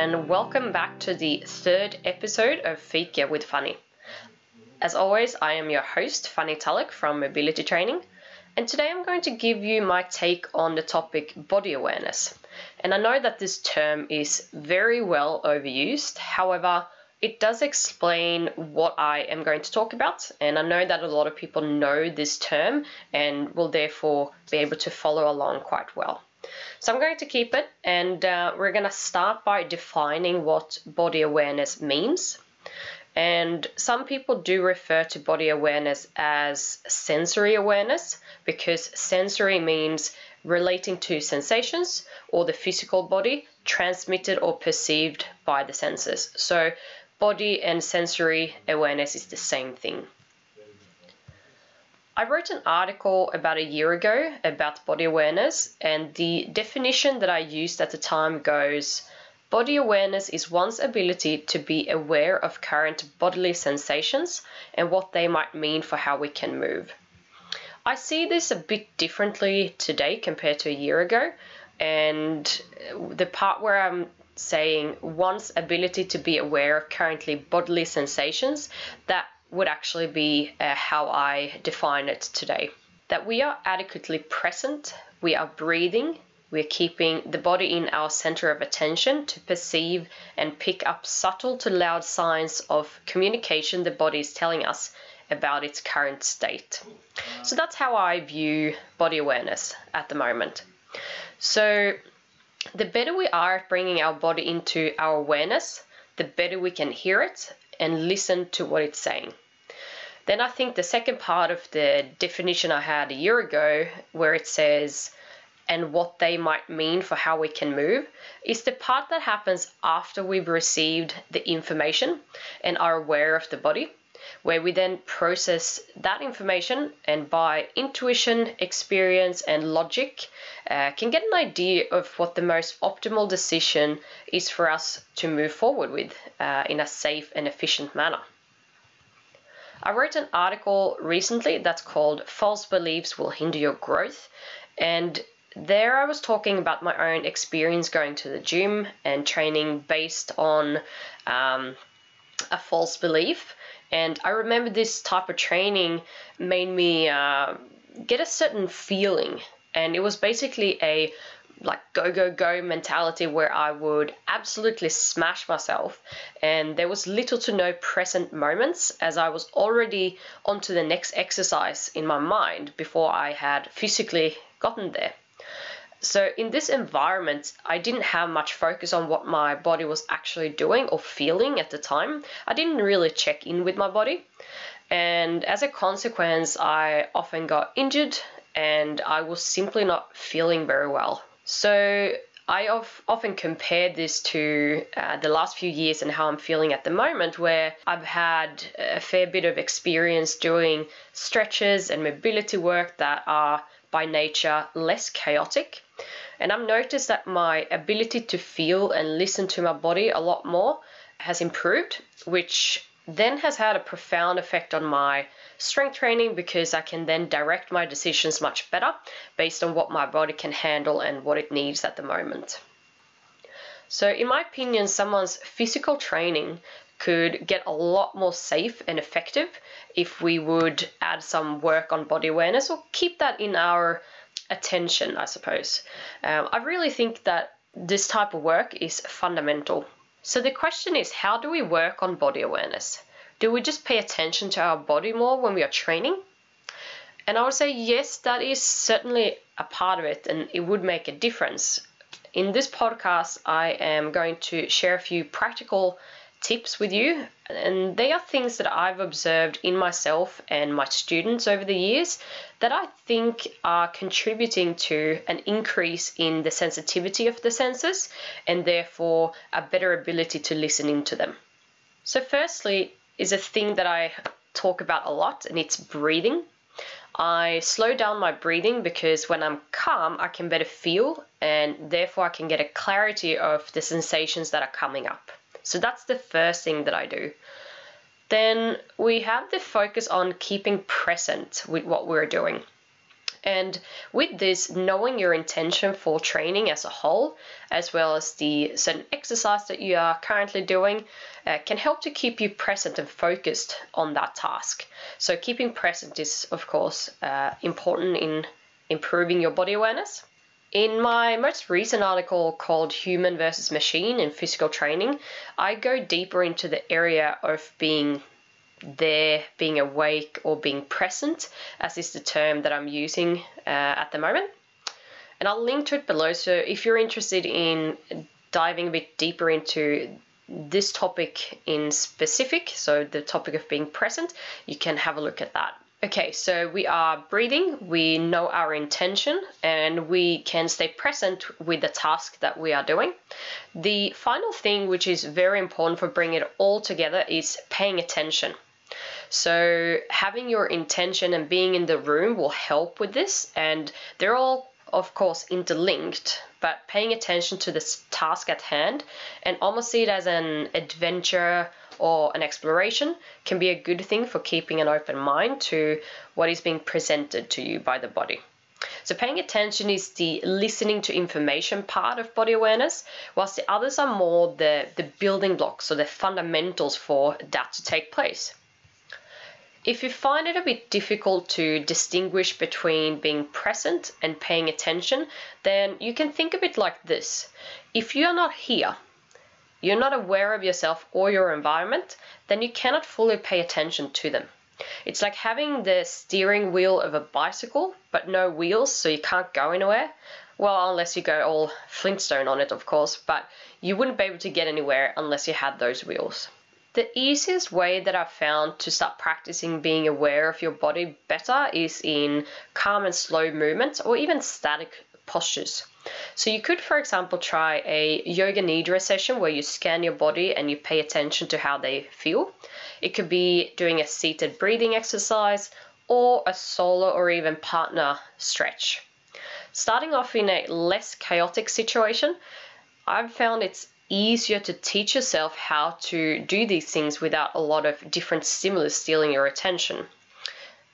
and welcome back to the third episode of Feet Get With Funny. As always, I am your host, Funny Tulloch from Mobility Training, and today I'm going to give you my take on the topic body awareness. And I know that this term is very well overused, however, it does explain what I am going to talk about, and I know that a lot of people know this term and will therefore be able to follow along quite well. So I'm going to keep it, and we're going to start by defining what body awareness means. And some people do refer to body awareness as sensory awareness, because sensory means relating to sensations or the physical body transmitted or perceived by the senses. So body and sensory awareness is the same thing. I wrote an article about a year ago about body awareness, and the definition that I used at the time goes, body awareness is one's ability to be aware of current bodily sensations and what they might mean for how we can move. I see this a bit differently today compared to a year ago, and the part where I'm saying one's ability to be aware of currently bodily sensations, that would actually be how I define it today. That we are adequately present, we are breathing, we're keeping the body in our center of attention to perceive and pick up subtle to loud signs of communication the body is telling us about its current state. So that's how I view body awareness at the moment. So the better we are at bringing our body into our awareness, the better we can hear it and listen to what it's saying. Then I think the second part of the definition I had a year ago, where it says, and what they might mean for how we can move, is the part that happens after we've received the information and are aware of the body, where we then process that information, and by intuition, experience and logic can get an idea of what the most optimal decision is for us to move forward with in a safe and efficient manner. I wrote an article recently that's called False Beliefs Will Hinder Your Growth, and there I was talking about my own experience going to the gym and training based on a false belief. And I remember this type of training made me get a certain feeling. And it was basically a like go, go, go mentality where I would absolutely smash myself. And there was little to no present moments, as I was already onto the next exercise in my mind before I had physically gotten there. So in this environment, I didn't have much focus on what my body was actually doing or feeling at the time. I didn't really check in with my body. And as a consequence, I often got injured and I was simply not feeling very well. So I often compare this to the last few years and how I'm feeling at the moment, where I've had a fair bit of experience doing stretches and mobility work that are by nature less chaotic. And I've noticed that my ability to feel and listen to my body a lot more has improved, which then has had a profound effect on my strength training, because I can then direct my decisions much better based on what my body can handle and what it needs at the moment. So in my opinion, someone's physical training could get a lot more safe and effective if we would add some work on body awareness or keep that in our attention, I suppose. I really think that this type of work is fundamental. So the question is, how do we work on body awareness? Do we just pay attention to our body more when we are training? And I would say, yes, that is certainly a part of it, and it would make a difference. In this podcast, I am going to share a few practical tips with you, and they are things that I've observed in myself and my students over the years that I think are contributing to an increase in the sensitivity of the senses and therefore a better ability to listen into them. So firstly is a thing that I talk about a lot, and it's breathing. I slow down my breathing because when I'm calm, I can better feel, and therefore I can get a clarity of the sensations that are coming up. So that's the first thing that I do. Then we have the focus on keeping present with what we're doing. And with this, knowing your intention for training as a whole, as well as the certain exercise that you are currently doing, can help to keep you present and focused on that task. So keeping present is, of course, important in improving your body awareness. In my most recent article called Human vs. Machine in Physical Training, I go deeper into the area of being there, being awake, or being present, as is the term that I'm using at the moment. And I'll link to it below, so if you're interested in diving a bit deeper into this topic in specific, so the topic of being present, you can have a look at that. Okay, so we are breathing, we know our intention, and we can stay present with the task that we are doing. The final thing, which is very important for bringing it all together, is paying attention. So having your intention and being in the room will help with this, and they're all, of course, interlinked, but paying attention to this task at hand and almost see it as an adventure or an exploration can be a good thing for keeping an open mind to what is being presented to you by the body. So paying attention is the listening to information part of body awareness, whilst the others are more the building blocks or the fundamentals for that to take place. If you find it a bit difficult to distinguish between being present and paying attention, then you can think of it like this. If you are not here, you're not aware of yourself or your environment, then you cannot fully pay attention to them. It's like having the steering wheel of a bicycle, but no wheels, so you can't go anywhere. Well, unless you go all Flintstone on it, of course, but you wouldn't be able to get anywhere unless you had those wheels. The easiest way that I've found to start practicing being aware of your body better is in calm and slow movements or even static postures. So you could, for example, try a yoga nidra session where you scan your body and you pay attention to how they feel. It could be doing a seated breathing exercise or a solo or even partner stretch. Starting off in a less chaotic situation, I've found it's easier to teach yourself how to do these things without a lot of different stimulus stealing your attention.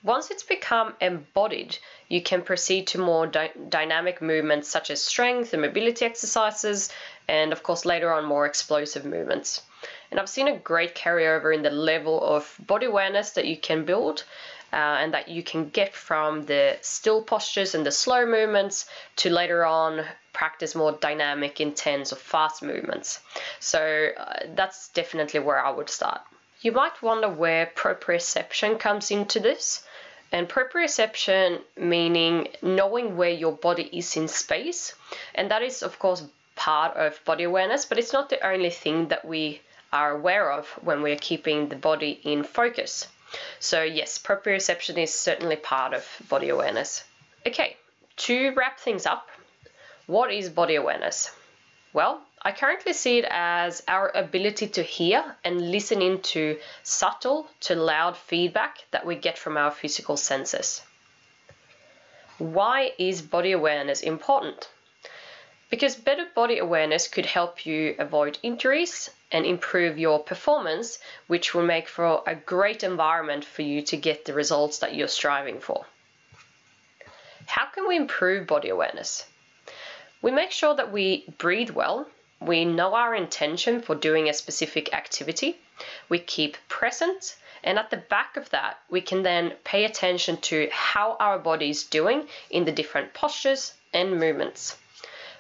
Once it's become embodied, you can proceed to more dynamic movements such as strength and mobility exercises, and of course later on more explosive movements. And I've seen a great carryover in the level of body awareness that you can build and that you can get from the still postures and the slow movements to later on practice more dynamic, intense or fast movements. So that's definitely where I would start. You might wonder where proprioception comes into this. And proprioception meaning knowing where your body is in space. And that is, of course, part of body awareness, but it's not the only thing that we are aware of when we're keeping the body in focus. So yes, proprioception is certainly part of body awareness. Okay, to wrap things up, what is body awareness? Well, I currently see it as our ability to hear and listen into subtle to loud feedback that we get from our physical senses. Why is body awareness important? Because better body awareness could help you avoid injuries and improve your performance, which will make for a great environment for you to get the results that you're striving for. How can we improve body awareness? We make sure that we breathe well, we know our intention for doing a specific activity, we keep present, and at the back of that, we can then pay attention to how our body is doing in the different postures and movements.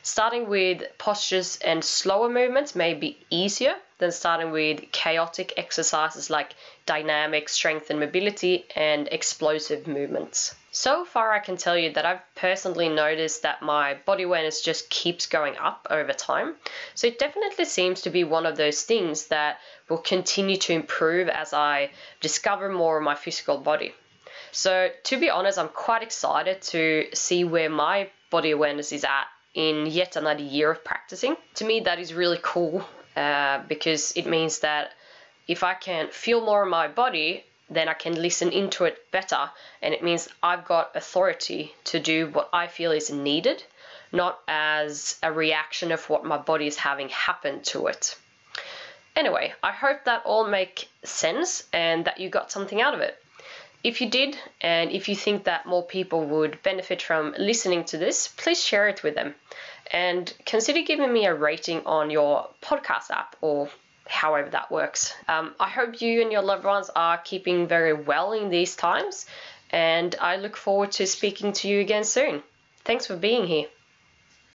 Starting with postures and slower movements may be easier than starting with chaotic exercises like dynamic, strength and mobility, and explosive movements. So far, I can tell you that I've personally noticed that my body awareness just keeps going up over time. So it definitely seems to be one of those things that will continue to improve as I discover more of my physical body. So to be honest, I'm quite excited to see where my body awareness is at in yet another year of practicing. To me, that is really cool because it means that if I can feel more of my body, then I can listen into it better, and it means I've got authority to do what I feel is needed, not as a reaction of what my body is having happen to it. Anyway, I hope that all makes sense and that you got something out of it. If you did, and if you think that more people would benefit from listening to this, please share it with them. And consider giving me a rating on your podcast app or however that works. I hope you and your loved ones are keeping very well in these times, and I look forward to speaking to you again soon. Thanks for being here.